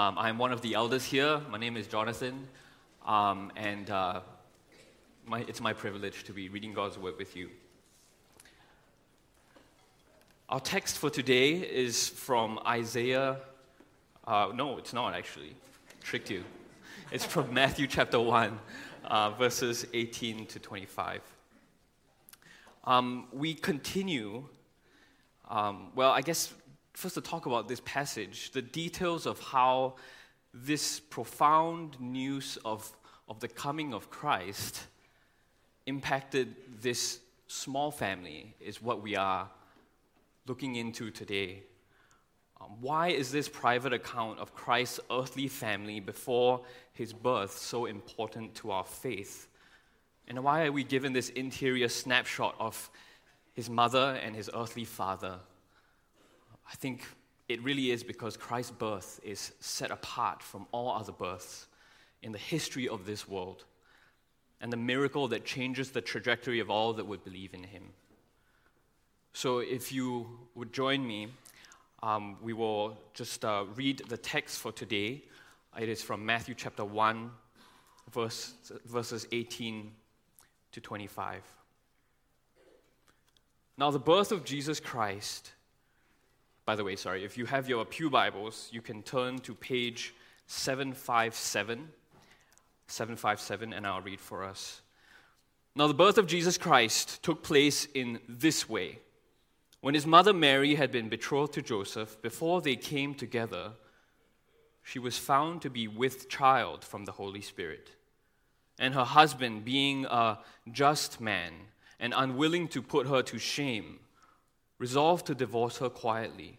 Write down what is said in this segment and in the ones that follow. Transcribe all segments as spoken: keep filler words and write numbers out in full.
Um, I'm one of the elders here. My name is Jonathan, um, and uh, my, it's my privilege to be reading God's Word with you. Our text for today is from Isaiah. Uh, no, it's not actually. Tricked you. It's from Matthew chapter one, uh, verses eighteen to twenty-five. Um, we continue. Um, well, I guess. First, to talk about this passage, the details of how this profound news of, of the coming of Christ impacted this small family is what we are looking into today. Um, why is this private account of Christ's earthly family before his birth so important to our faith? And why are we given this interior snapshot of his mother and his earthly father? I think it really is because Christ's birth is set apart from all other births in the history of this world, and the miracle that changes the trajectory of all that would believe in him. So if you would join me, um, we will just uh, read the text for today. It is from Matthew chapter one, verse, verses eighteen to twenty-five. Now the birth of Jesus Christ... By the way, sorry, if you have your Pew Bibles, you can turn to page seven fifty-seven, seven fifty-seven, and I'll read for us. Now, the birth of Jesus Christ took place in this way. When his mother Mary had been betrothed to Joseph, before they came together, she was found to be with child from the Holy Spirit. And her husband, being a just man and unwilling to put her to shame, resolved to divorce her quietly.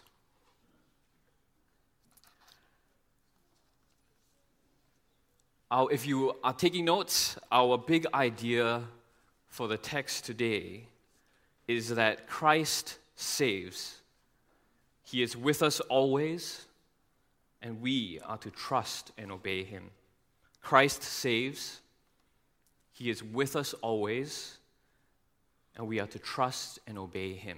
Uh, if you are taking notes, our big idea for the text today is that Christ saves. He is with us always, and we are to trust and obey him. Christ saves. He is with us always, and we are to trust and obey him.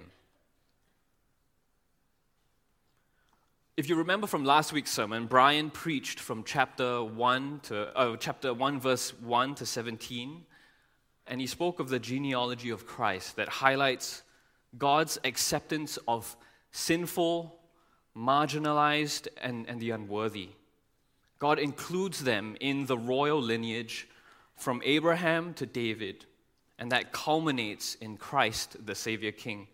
If you remember from last week's sermon, Brian preached from chapter one to uh, chapter one, verse one to seventeen, and he spoke of the genealogy of Christ that highlights God's acceptance of sinful, marginalized, and, and the unworthy. God includes them in the royal lineage from Abraham to David, and that culminates in Christ, the Savior King.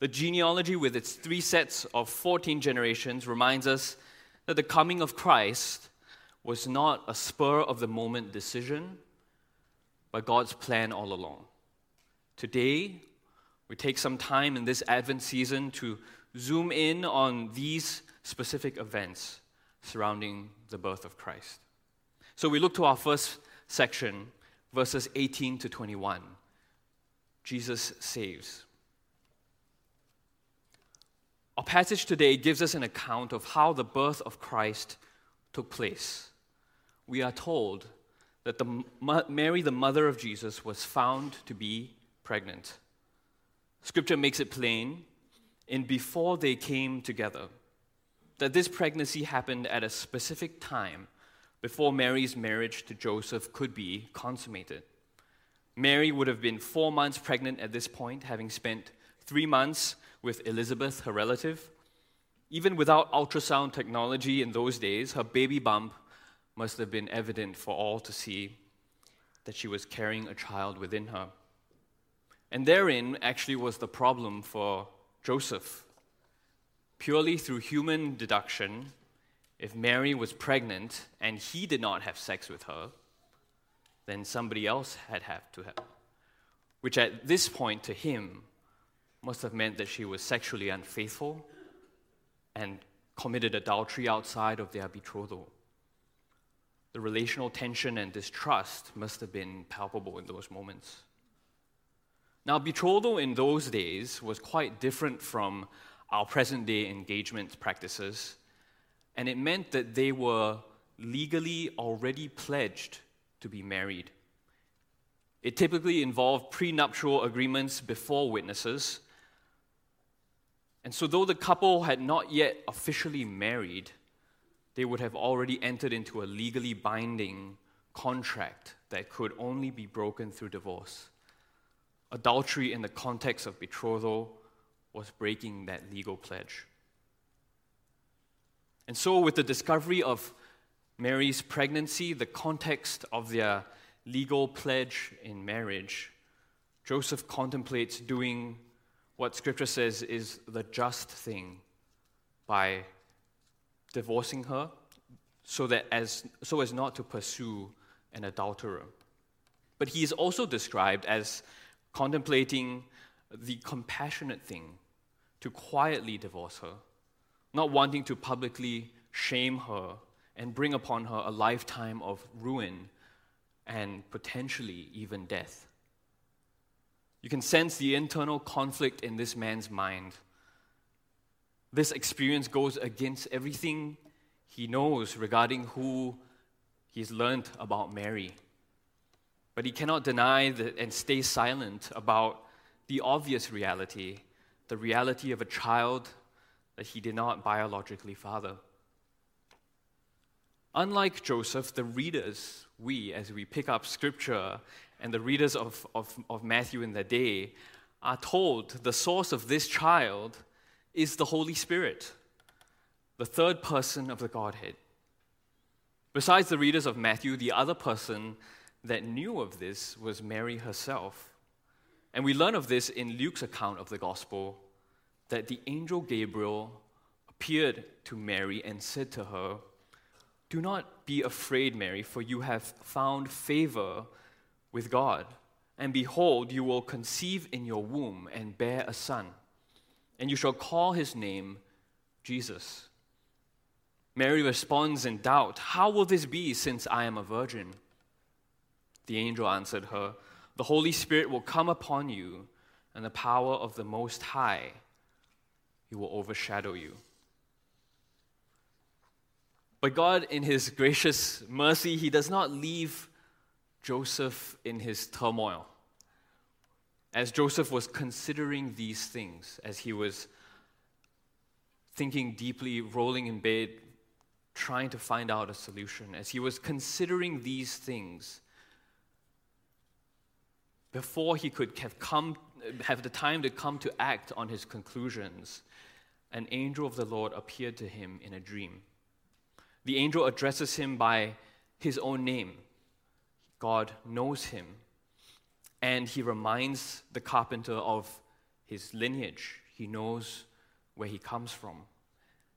The genealogy with its three sets of fourteen generations reminds us that the coming of Christ was not a spur-of-the-moment decision, but God's plan all along. Today, we take some time in this Advent season to zoom in on these specific events surrounding the birth of Christ. So we look to our first section, verses eighteen to twenty-one. Jesus saves. Our passage today gives us an account of how the birth of Christ took place. We are told that the, Mary, the mother of Jesus, was found to be pregnant. Scripture makes it plain, in before they came together, that this pregnancy happened at a specific time before Mary's marriage to Joseph could be consummated. Mary would have been four months pregnant at this point, having spent three months with Elizabeth, her relative. Even without ultrasound technology in those days, her baby bump must have been evident for all to see that she was carrying a child within her. And therein actually was the problem for Joseph. Purely through human deduction, if Mary was pregnant and he did not have sex with her, then somebody else had had to have, which at this point to him must have meant that she was sexually unfaithful and committed adultery outside of their betrothal. The relational tension and distrust must have been palpable in those moments. Now, betrothal in those days was quite different from our present-day engagement practices, and it meant that they were legally already pledged to be married. It typically involved prenuptial agreements before witnesses, and so though the couple had not yet officially married, they would have already entered into a legally binding contract that could only be broken through divorce. Adultery in the context of betrothal was breaking that legal pledge. And so with the discovery of Mary's pregnancy, the context of their legal pledge in marriage, Joseph contemplates doing what Scripture says is the just thing by divorcing her so that as so as not to pursue an adulterer. But he is also described as contemplating the compassionate thing, to quietly divorce her, not wanting to publicly shame her and bring upon her a lifetime of ruin and potentially even death. You can sense the internal conflict in this man's mind. This experience goes against everything he knows regarding who he's learned about Mary. But he cannot deny that and stay silent about the obvious reality, the reality of a child that he did not biologically father. Unlike Joseph, the readers, we, as we pick up Scripture, and the readers of, of, of Matthew in the day, are told the source of this child is the Holy Spirit, the third person of the Godhead. Besides the readers of Matthew, the other person that knew of this was Mary herself. And we learn of this in Luke's account of the gospel, that the angel Gabriel appeared to Mary and said to her, "Do not be afraid, Mary, for you have found favor with God. And behold, you will conceive in your womb and bear a son, and you shall call his name Jesus." Mary responds in doubt, "How will this be since I am a virgin?" The angel answered her, "The Holy Spirit will come upon you, and the power of the Most High, he will overshadow you." But God, in his gracious mercy, he does not leave Joseph in his turmoil. As Joseph was considering these things, as he was thinking deeply, rolling in bed, trying to find out a solution, as he was considering these things, before he could have come, have the time to come to act on his conclusions, an angel of the Lord appeared to him in a dream. The angel addresses him by his own name. God knows him, and he reminds the carpenter of his lineage. He knows where he comes from.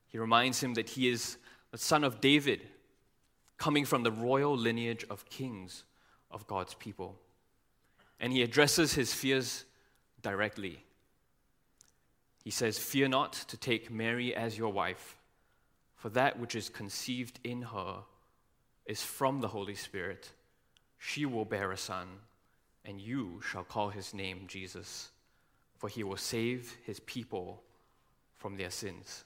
He reminds him that he is the son of David, coming from the royal lineage of kings of God's people. And he addresses his fears directly. He says, "Fear not to take Mary as your wife, for that which is conceived in her is from the Holy Spirit. She will bear a son, and you shall call his name Jesus, for he will save his people from their sins."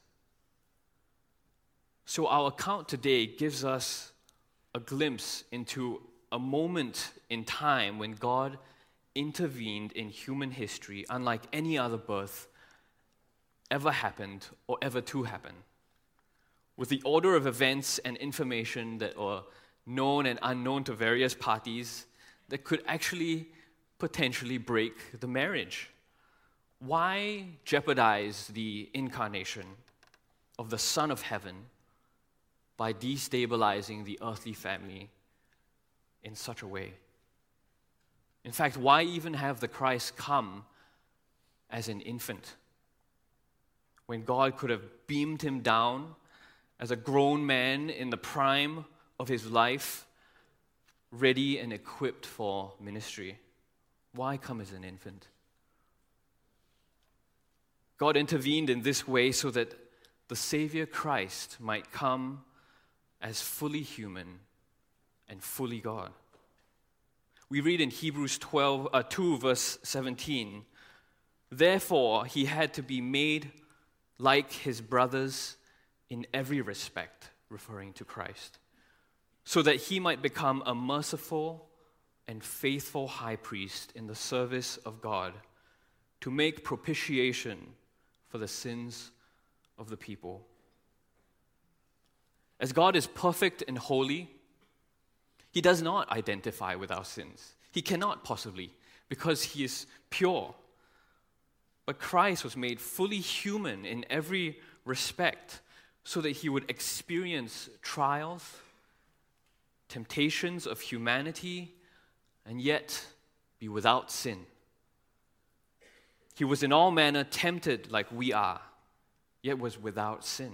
So our account today gives us a glimpse into a moment in time when God intervened in human history unlike any other birth ever happened or ever to happen. With the order of events and information that are known and unknown to various parties that could actually potentially break the marriage. Why jeopardize the incarnation of the Son of Heaven by destabilizing the earthly family in such a way? In fact, why even have the Christ come as an infant, when God could have beamed him down as a grown man in the prime of his life, ready and equipped for ministry? Why come as an infant? God intervened in this way so that the Savior Christ might come as fully human and fully God. We read in Hebrews twelve, uh, two, verse seventeen, therefore he had to be made like his brothers in every respect, referring to Christ, so that he might become a merciful and faithful high priest in the service of God, to make propitiation for the sins of the people. As God is perfect and holy, he does not identify with our sins. He cannot possibly, because he is pure. But Christ was made fully human in every respect so that he would experience trials, temptations of humanity, and yet be without sin. He was in all manner tempted like we are, yet was without sin.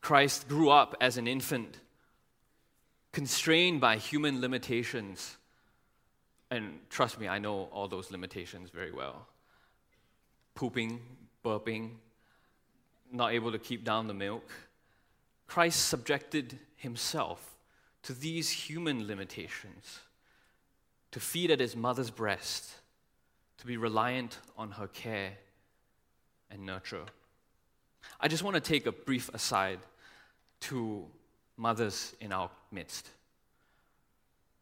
Christ grew up as an infant, constrained by human limitations. And trust me, I know all those limitations very well. Pooping, burping, not able to keep down the milk. Christ subjected himself to these human limitations, to feed at his mother's breast, to be reliant on her care and nurture. I just want to take a brief aside to mothers in our midst.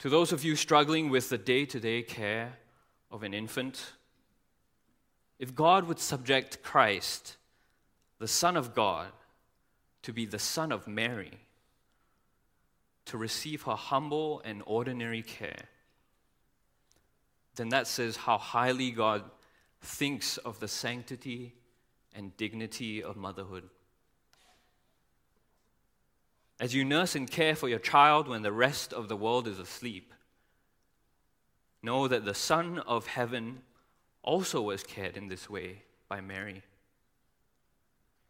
To those of you struggling with the day-to-day care of an infant, if God would subject Christ, the Son of God, to be the Son of Mary, to receive her humble and ordinary care, then that says how highly God thinks of the sanctity and dignity of motherhood. As you nurse and care for your child when the rest of the world is asleep, know that the Son of Heaven also was cared in this way by Mary.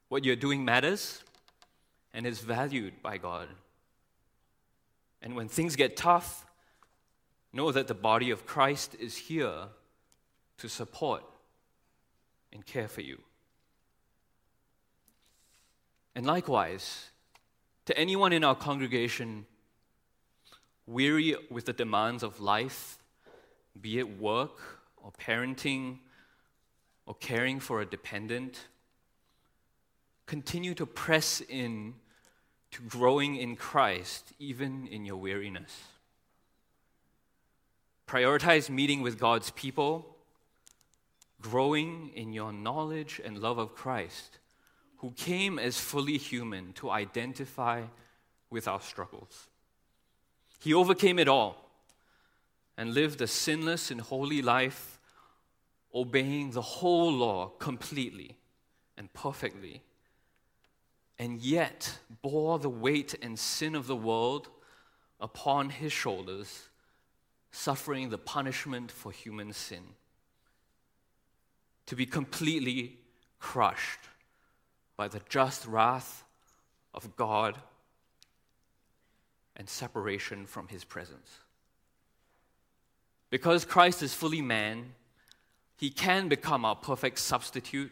What you're doing matters and is valued by God. And when things get tough, know that the body of Christ is here to support and care for you. And likewise, to anyone in our congregation weary with the demands of life, be it work or parenting or caring for a dependent, continue to press in to growing in Christ even in your weariness. Prioritize meeting with God's people, growing in your knowledge and love of Christ, who came as fully human to identify with our struggles. He overcame it all and lived a sinless and holy life, obeying the whole law completely and perfectly, and yet bore the weight and sin of the world upon his shoulders, suffering the punishment for human sin, to be completely crushed by the just wrath of God and separation from his presence. Because Christ is fully man, he can become our perfect substitute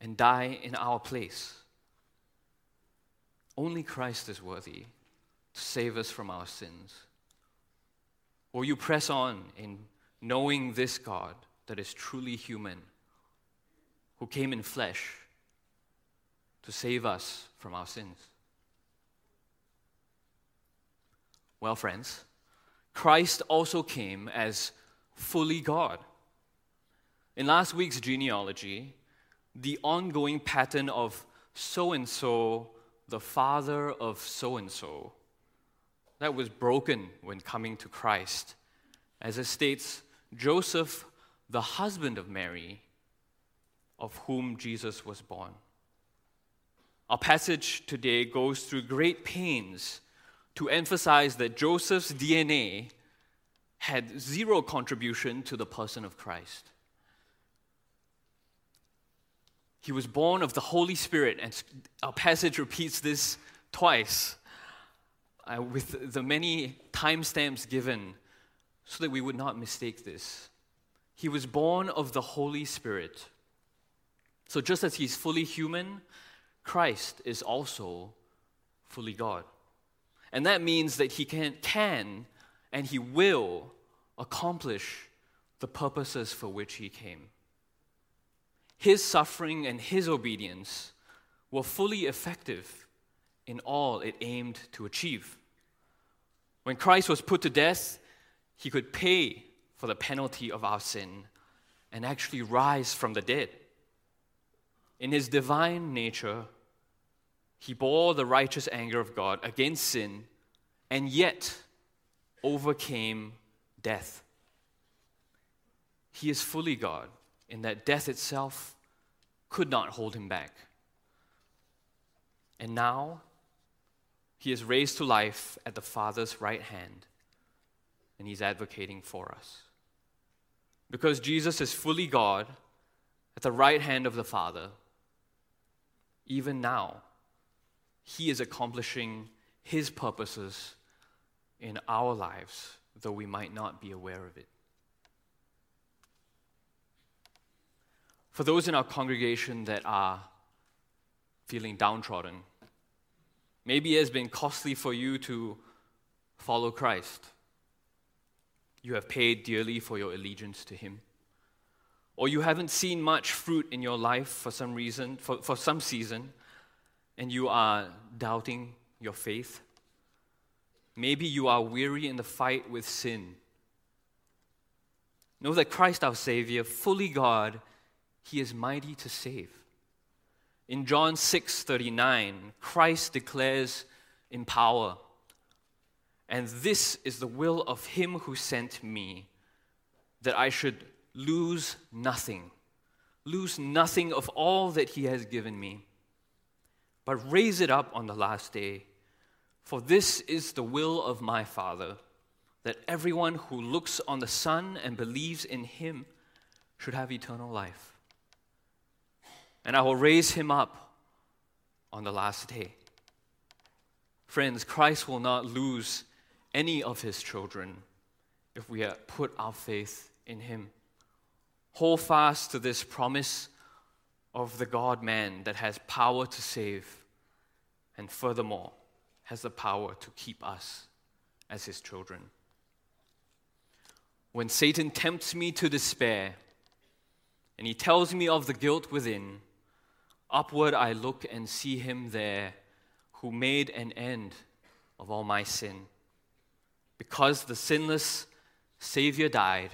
and die in our place. Only Christ is worthy to save us from our sins. Will you press on in knowing this God that is truly human, who came in flesh to save us from our sins? Well, friends, Christ also came as fully God. In last week's genealogy, the ongoing pattern of so-and-so, the father of so-and-so, that was broken when coming to Christ, as it states, Joseph, the husband of Mary, of whom Jesus was born. Our passage today goes through great pains to emphasize that Joseph's D N A had zero contribution to the person of Christ. He was born of the Holy Spirit, and our passage repeats this twice uh, with the many timestamps given so that we would not mistake this. He was born of the Holy Spirit. So just as he's fully human, Christ is also fully God. And that means that he can, can and he will accomplish the purposes for which he came. His suffering and his obedience were fully effective in all it aimed to achieve. When Christ was put to death, he could pay for the penalty of our sin and actually rise from the dead. In his divine nature, he bore the righteous anger of God against sin and yet overcame death. He is fully God, in that death itself could not hold him back. And now, he is raised to life at the Father's right hand, and he's advocating for us. Because Jesus is fully God at the right hand of the Father, even now, he is accomplishing his purposes in our lives, though we might not be aware of it. For those in our congregation that are feeling downtrodden, maybe it has been costly for you to follow Christ. You have paid dearly for your allegiance to him. Or you haven't seen much fruit in your life for some reason, for, for some season, and you are doubting your faith. Maybe you are weary in the fight with sin. Know that Christ our Savior, fully God, he is mighty to save. In John six thirty-nine, Christ declares in power, "And this is the will of him who sent me, that I should lose nothing, lose nothing of all that he has given me, but raise it up on the last day. For this is the will of my Father, that everyone who looks on the Son and believes in him should have eternal life. And I will raise him up on the last day." Friends, Christ will not lose any of his children if we have put our faith in him. Hold fast to this promise of the God-man that has power to save, and furthermore, has the power to keep us as his children. When Satan tempts me to despair, and he tells me of the guilt within, upward I look and see him there who made an end of all my sin. Because the sinless Savior died,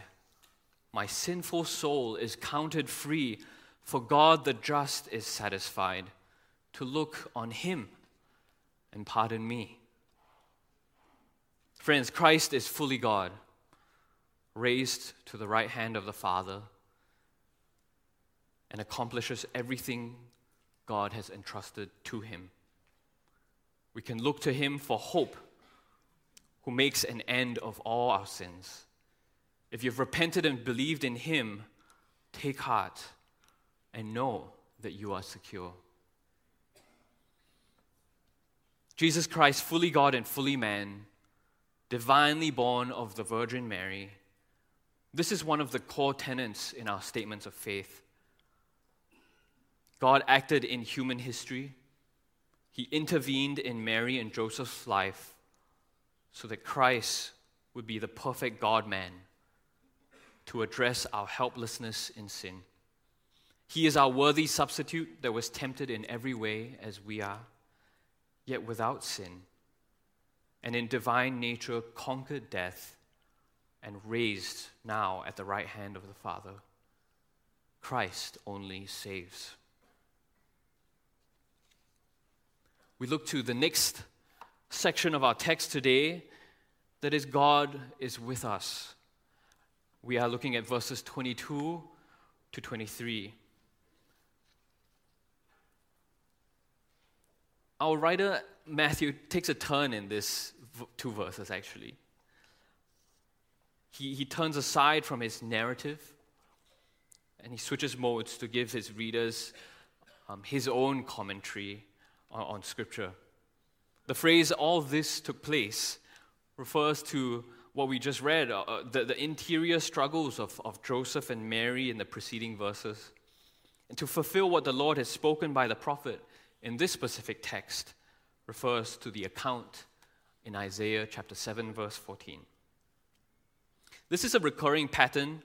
my sinful soul is counted free, for God the just is satisfied to look on him and pardon me. Friends, Christ is fully God, raised to the right hand of the Father, and accomplishes everything God has entrusted to him. We can look to him for hope, who makes an end of all our sins. If you've repented and believed in him, take heart and know that you are secure. Jesus Christ, fully God and fully man, divinely born of the Virgin Mary. This is one of the core tenets in our statements of faith. God acted in human history. He intervened in Mary and Joseph's life so that Christ would be the perfect God-man to address our helplessness in sin. He is our worthy substitute that was tempted in every way as we are, yet without sin, and in divine nature conquered death and raised now at the right hand of the Father. Christ only saves. We look to the next section of our text today, that is, God is with us. We are looking at verses twenty-two to twenty-three. Our writer, Matthew, takes a turn in this two verses, actually. He, he turns aside from his narrative and he switches modes to give his readers um, his own commentary on, on Scripture. The phrase, all this took place, refers to what we just read, uh, the, the interior struggles of, of Joseph and Mary in the preceding verses. And to fulfill what the Lord has spoken by the prophet in this specific text refers to the account in Isaiah chapter seven, verse fourteen. This is a recurring pattern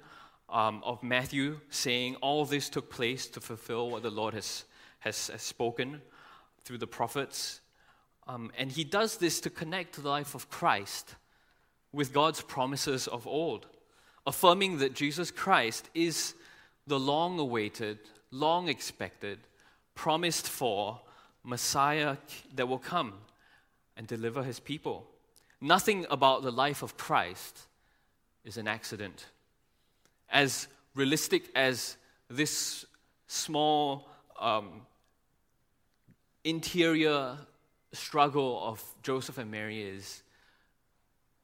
um, of Matthew saying all this took place to fulfill what the Lord has, has, has spoken through the prophets. Um, and he does this to connect to the life of Christ with God's promises of old, affirming that Jesus Christ is the long-awaited, long-expected, promised-for Messiah that will come and deliver his people. Nothing about the life of Christ is an accident. As realistic as this small um, interior struggle of Joseph and Mary is,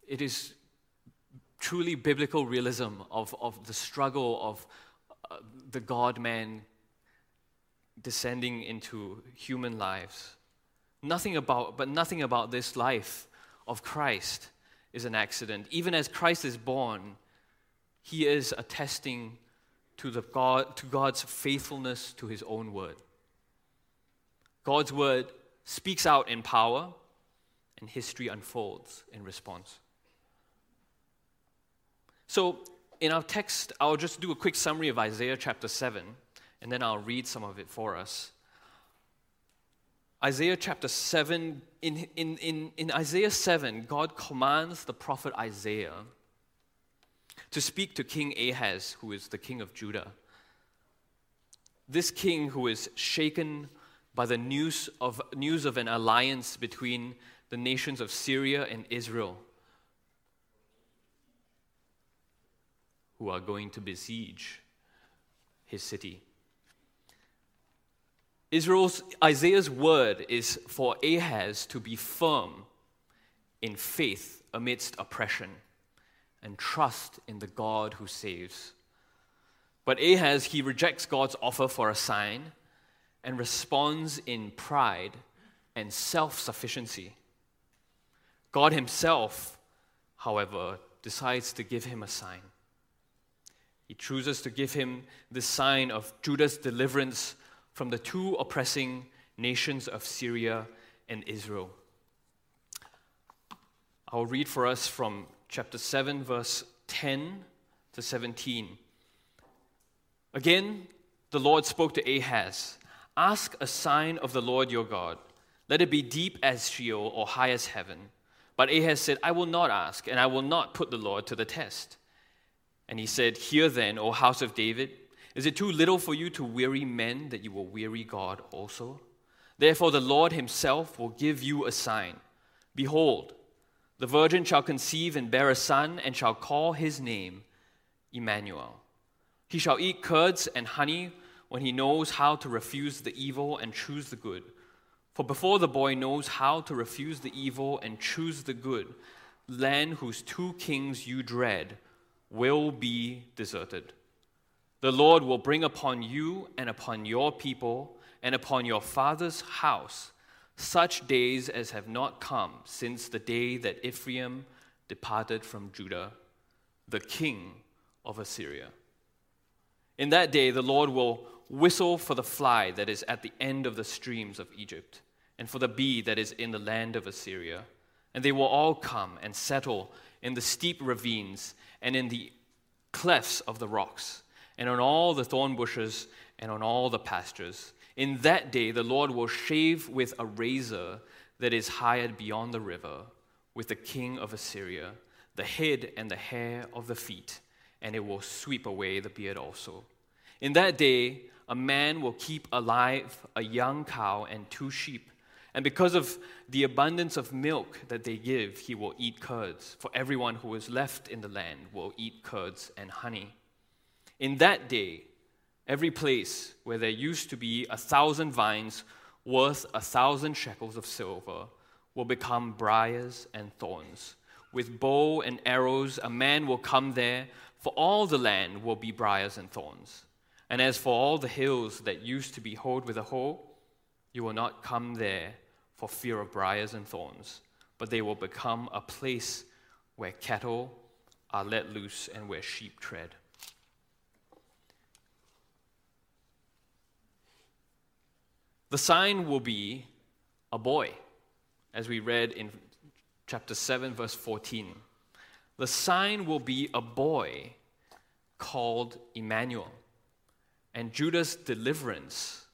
it is truly biblical realism of, of the struggle of uh, the God-man descending into human lives. Nothing about, but nothing about this life of Christ is an accident. Even as Christ is born, he is attesting to the God, to God's faithfulness to his own word. God's word speaks out in power, and history unfolds in response. So, in our text, I'll just do a quick summary of Isaiah chapter seven, and then I'll read some of it for us. Isaiah chapter seven, in, in, in, in Isaiah seven, God commands the prophet Isaiah to speak to King Ahaz, who is the king of Judah. This king who is shaken by the news of, news of an alliance between the nations of Syria and Israel, who are going to besiege his city. Israel's, Isaiah's word is for Ahaz to be firm in faith amidst oppression and trust in the God who saves. But Ahaz, he rejects God's offer for a sign and responds in pride and self-sufficiency. God himself, however, decides to give him a sign. He chooses to give him the sign of Judah's deliverance from the two oppressing nations of Syria and Israel. I'll read for us from chapter seven, verse ten to seventeen. Again, the Lord spoke to Ahaz, "Ask a sign of the Lord your God. Let it be deep as Sheol or high as heaven." But Ahaz said, "I will not ask, and I will not put the Lord to the test." And he said, "Hear then, O house of David, is it too little for you to weary men that you will weary God also? Therefore the Lord himself will give you a sign. Behold, the virgin shall conceive and bear a son and shall call his name Emmanuel. He shall eat curds and honey when he knows how to refuse the evil and choose the good. For before the boy knows how to refuse the evil and choose the good, land whose two kings you dread will be deserted. The Lord will bring upon you and upon your people and upon your father's house such days as have not come since the day that Ephraim departed from Judah, the king of Assyria. In that day the Lord will whistle for the fly that is at the end of the streams of Egypt, and for the bee that is in the land of Assyria. And they will all come and settle in the steep ravines and in the clefts of the rocks, and on all the thorn bushes and on all the pastures. In that day the Lord will shave with a razor that is hired beyond the river, with the king of Assyria, the head and the hair of the feet, and it will sweep away the beard also. In that day a man will keep alive a young cow and two sheep, and because of the abundance of milk that they give, he will eat curds, for everyone who is left in the land will eat curds and honey. In that day, every place where there used to be a thousand vines worth a thousand shekels of silver will become briars and thorns, with bow and arrows, a man will come there, for all the land will be briars and thorns. And as for all the hills that used to be hoed with a hoe, you will not come there for fear of briars and thorns, but they will become a place where cattle are let loose and where sheep tread. The sign will be a boy, as we read in chapter seven, verse fourteen. The sign will be a boy called Emmanuel, and Judah's deliverance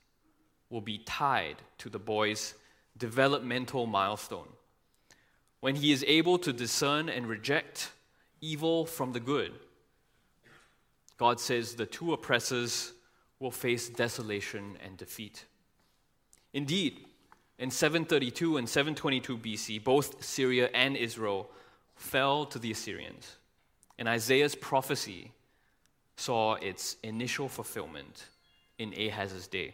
will be tied to the boy's developmental milestone, when he is able to discern and reject evil from the good. God says the two oppressors will face desolation and defeat. Indeed, in seven thirty-two and seven twenty-two B C, both Syria and Israel fell to the Assyrians, and Isaiah's prophecy saw its initial fulfillment in Ahaz's day.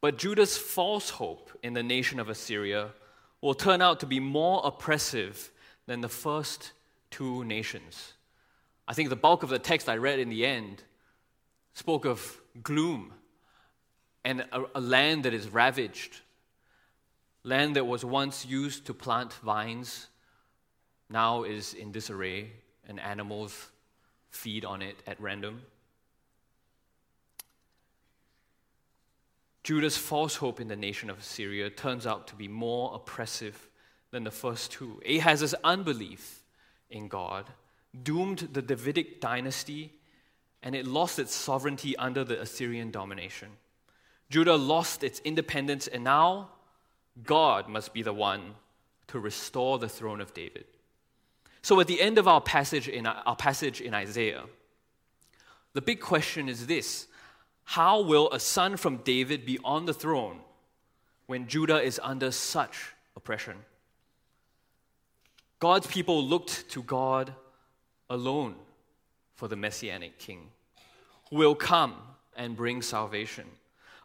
But Judah's false hope in the nation of Assyria will turn out to be more oppressive than the first two nations. I think the bulk of the text I read in the end spoke of gloom and a, a land that is ravaged, land that was once used to plant vines, now is in disarray, and animals feed on it at random. Judah's false hope in the nation of Syria turns out to be more oppressive than the first two. Ahaz's unbelief in God doomed the Davidic dynasty, and it lost its sovereignty under the Assyrian domination. Judah lost its independence, and now God must be the one to restore the throne of David. So at the end of our passage in, our passage in Isaiah, the big question is this: how will a son from David be on the throne when Judah is under such oppression? God's people looked to God alone for the Messianic king, who will come and bring salvation,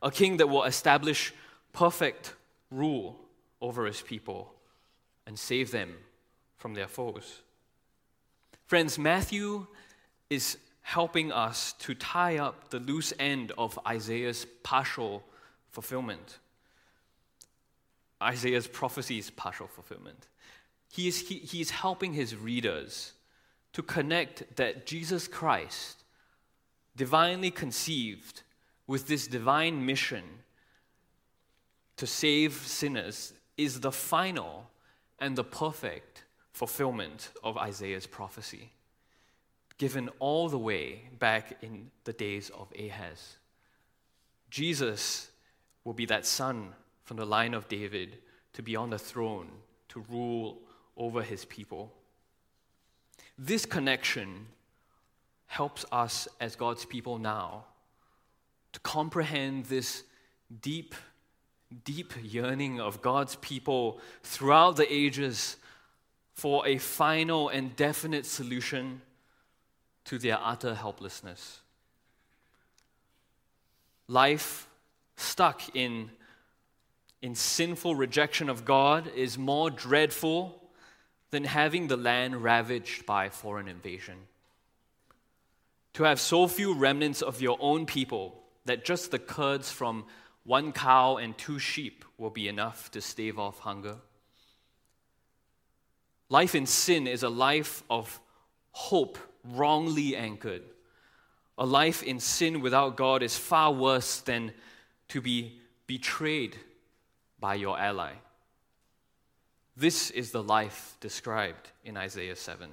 a king that will establish perfect rule over his people and save them from their foes. Friends, Matthew is helping us to tie up the loose end of Isaiah's partial fulfillment, Isaiah's prophecy's partial fulfillment. He is, he, he is helping his readers to connect that Jesus Christ, divinely conceived, with this divine mission to save sinners, is the final and the perfect fulfillment of Isaiah's prophecy, given all the way back in the days of Ahaz. Jesus will be that son from the line of David to be on the throne to rule over his people. This connection helps us as God's people now to comprehend this deep, deep yearning of God's people throughout the ages for a final and definite solution to their utter helplessness. Life stuck in, in sinful rejection of God is more dreadful than having the land ravaged by foreign invasion. To have so few remnants of your own people that just the curds from one cow and two sheep will be enough to stave off hunger. Life in sin is a life of hope wrongly anchored. A life in sin without God is far worse than to be betrayed by your ally. This is the life described in Isaiah seven.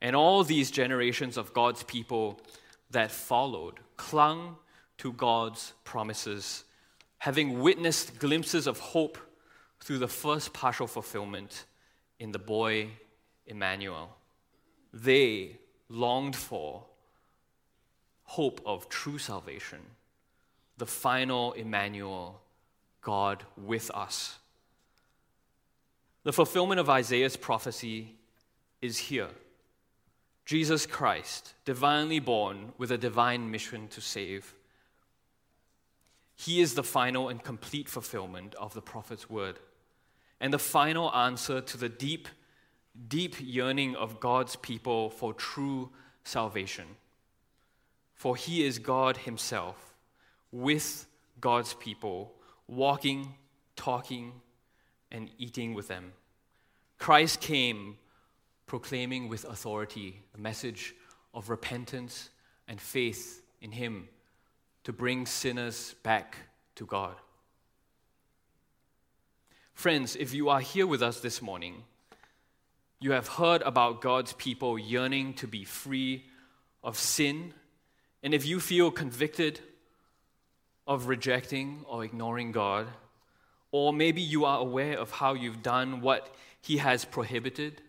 And all these generations of God's people that followed clung to God's promises, having witnessed glimpses of hope through the first partial fulfillment in the boy Emmanuel. They longed for hope of true salvation, the final Emmanuel, God with us. The fulfillment of Isaiah's prophecy is here. Jesus Christ, divinely born with a divine mission to save. He is the final and complete fulfillment of the prophet's word. and the final answer to the deep, deep yearning of God's people for true salvation. For he is God himself, with God's people, walking, talking, and eating with them. Christ came proclaiming with authority a message of repentance and faith in him to bring sinners back to God. Friends, if you are here with us this morning, you have heard about God's people yearning to be free of sin, and if you feel convicted of rejecting or ignoring God, or maybe you are aware of how you've done what he has prohibited,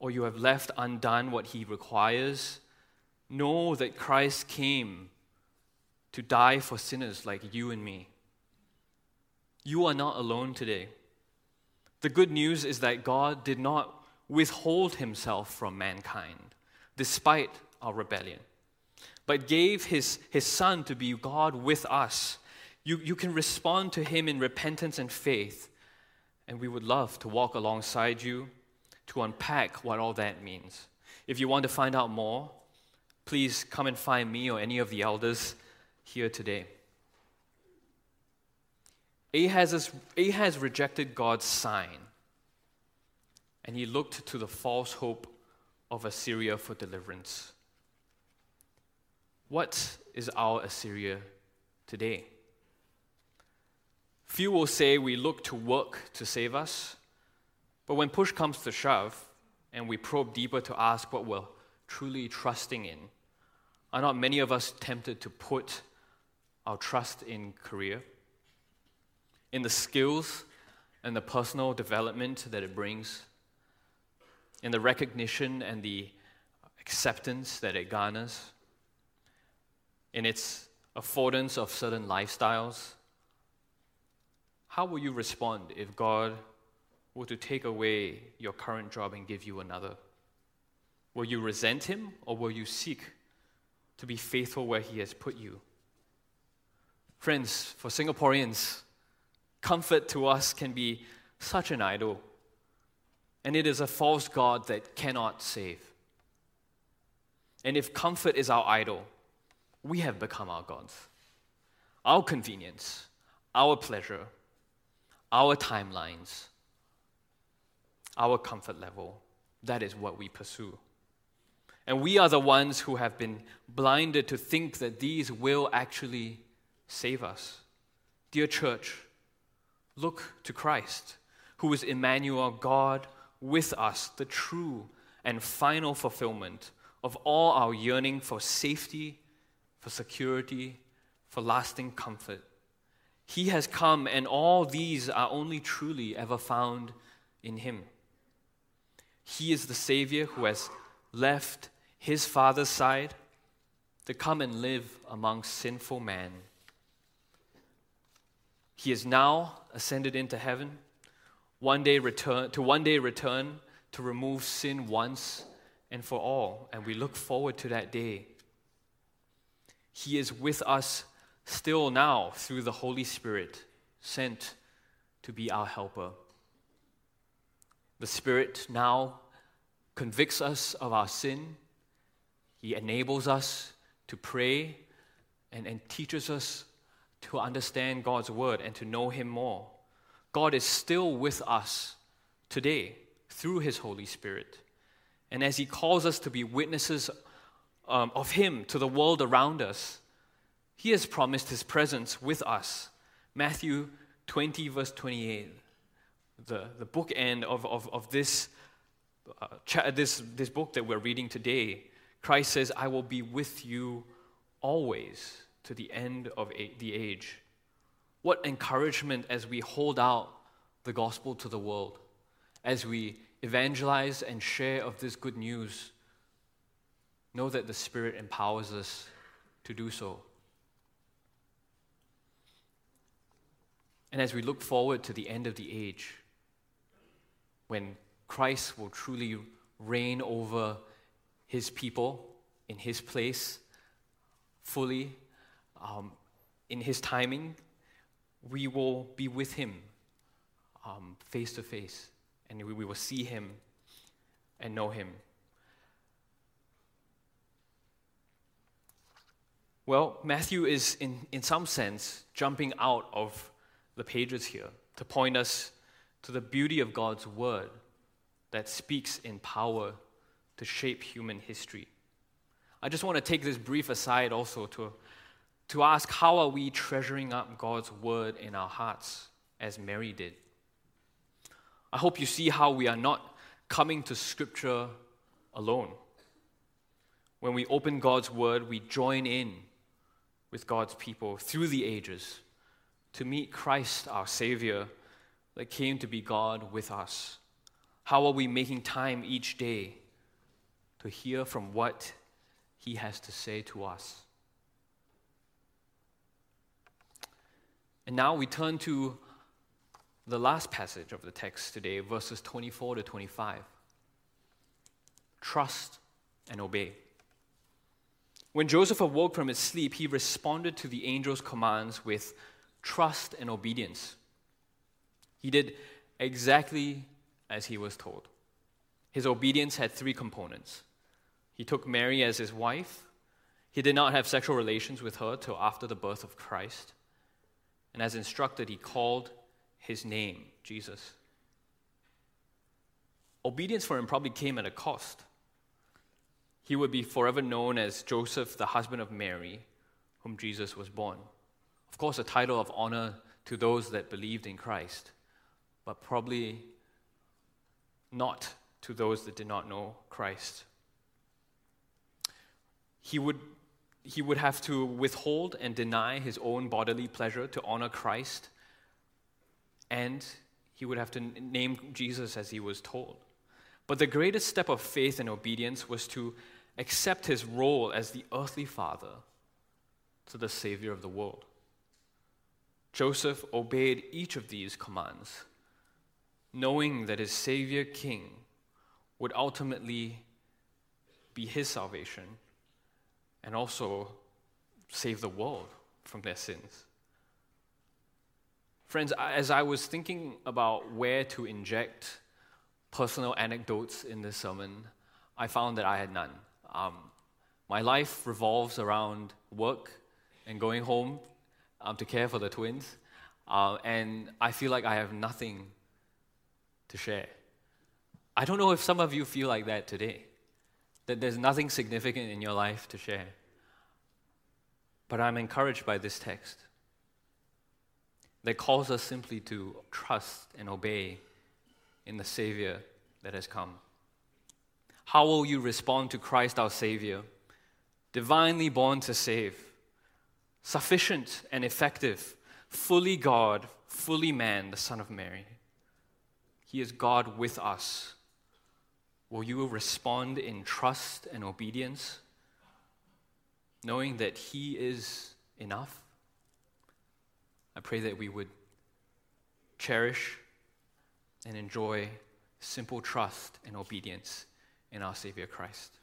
or you have left undone what he requires, know that Christ came to die for sinners like you and me. You are not alone today. The good news is that God did not withhold himself from mankind, despite our rebellion, but gave his, his Son to be God with us. You, you can respond to him in repentance and faith, and we would love to walk alongside you to unpack what all that means. If you want to find out more, please come and find me or any of the elders here today. Ahaz, Ahaz rejected God's sign, and he looked to the false hope of Assyria for deliverance. What is our Assyria today? Few will say we look to work to save us, but when push comes to shove and we probe deeper to ask what we're truly trusting in, are not many of us tempted to put our trust in career, in the skills and the personal development that it brings, in the recognition and the acceptance that it garners, in its affordance of certain lifestyles? How will you respond if God were to take away your current job and give you another? Will you resent him, or will you seek to be faithful where he has put you? Friends, for Singaporeans, comfort to us can be such an idol, and it is a false god that cannot save. And if comfort is our idol, we have become our gods. Our convenience, our pleasure, our timelines, our comfort level, that is what we pursue. And we are the ones who have been blinded to think that these will actually save us. Dear church, look to Christ, who is Emmanuel, God with us, the true and final fulfillment of all our yearning for safety, for security, for lasting comfort. He has come, and all these are only truly ever found in him. He is the Savior who has left his Father's side to come and live among sinful man. He is now ascended into heaven, one day return to one day return to remove sin once and for all, and we look forward to that day. He is with us still now through the Holy Spirit, sent to be our helper. The Spirit now convicts us of our sin. He enables us to pray and, and teaches us to understand God's word and to know him more. God is still with us today through his Holy Spirit. And as he calls us to be witnesses um, of him to the world around us, he has promised his presence with us. Matthew twenty, verse twenty-eight, the, the bookend of, of, of this, uh, cha- this, this book that we're reading today. Christ says, "I will be with you always to the end of a- the age." What encouragement as we hold out the gospel to the world, as we evangelize and share of this good news. Know that the Spirit empowers us to do so. And as we look forward to the end of the age, when Christ will truly reign over his people in his place fully, um, in his timing, we will be with him, um, face to face, and we, we will see him and know him. Well, Matthew is, in, in some sense, jumping out of the pages here to point us to the beauty of God's word that speaks in power to shape human history. I just want to take this brief aside also to, to ask, how are we treasuring up God's word in our hearts as Mary did? I hope you see how we are not coming to Scripture alone. When we open God's word, we join in with God's people through the ages to meet Christ, our Savior, that came to be God with us. How are we making time each day to hear from what he has to say to us? And now we turn to the last passage of the text today, verses twenty-four to twenty-five. Trust and obey. When Joseph awoke from his sleep, he responded to the angel's commands with trust and obedience. He did exactly as he was told. His obedience had three components. He took Mary as his wife. He did not have sexual relations with her till after the birth of Christ. And as instructed, he called his name, Jesus. Obedience for him probably came at a cost. He would be forever known as Joseph, the husband of Mary, whom Jesus was born. Of course, a title of honor to those that believed in Christ, but probably not to those that did not know Christ. He would, he would have to withhold and deny his own bodily pleasure to honor Christ, and he would have to name Jesus as he was told. But the greatest step of faith and obedience was to accept his role as the earthly father to the Savior of the world. Joseph obeyed each of these commands, knowing that his Savior King would ultimately be his salvation and also save the world from their sins. Friends, as I was thinking about where to inject personal anecdotes in this sermon, I found that I had none. Um, my life revolves around work and going home um, to care for the twins, uh, and I feel like I have nothing to share. I don't know if some of you feel like that today, that there's nothing significant in your life to share. But I'm encouraged by this text that calls us simply to trust and obey in the Savior that has come. How will you respond to Christ our Savior, divinely born to save, sufficient and effective, fully God, fully man, the Son of Mary? He is God with us. Will you respond in trust and obedience, knowing that he is enough? I pray that we would cherish and enjoy simple trust and obedience in our Savior Christ.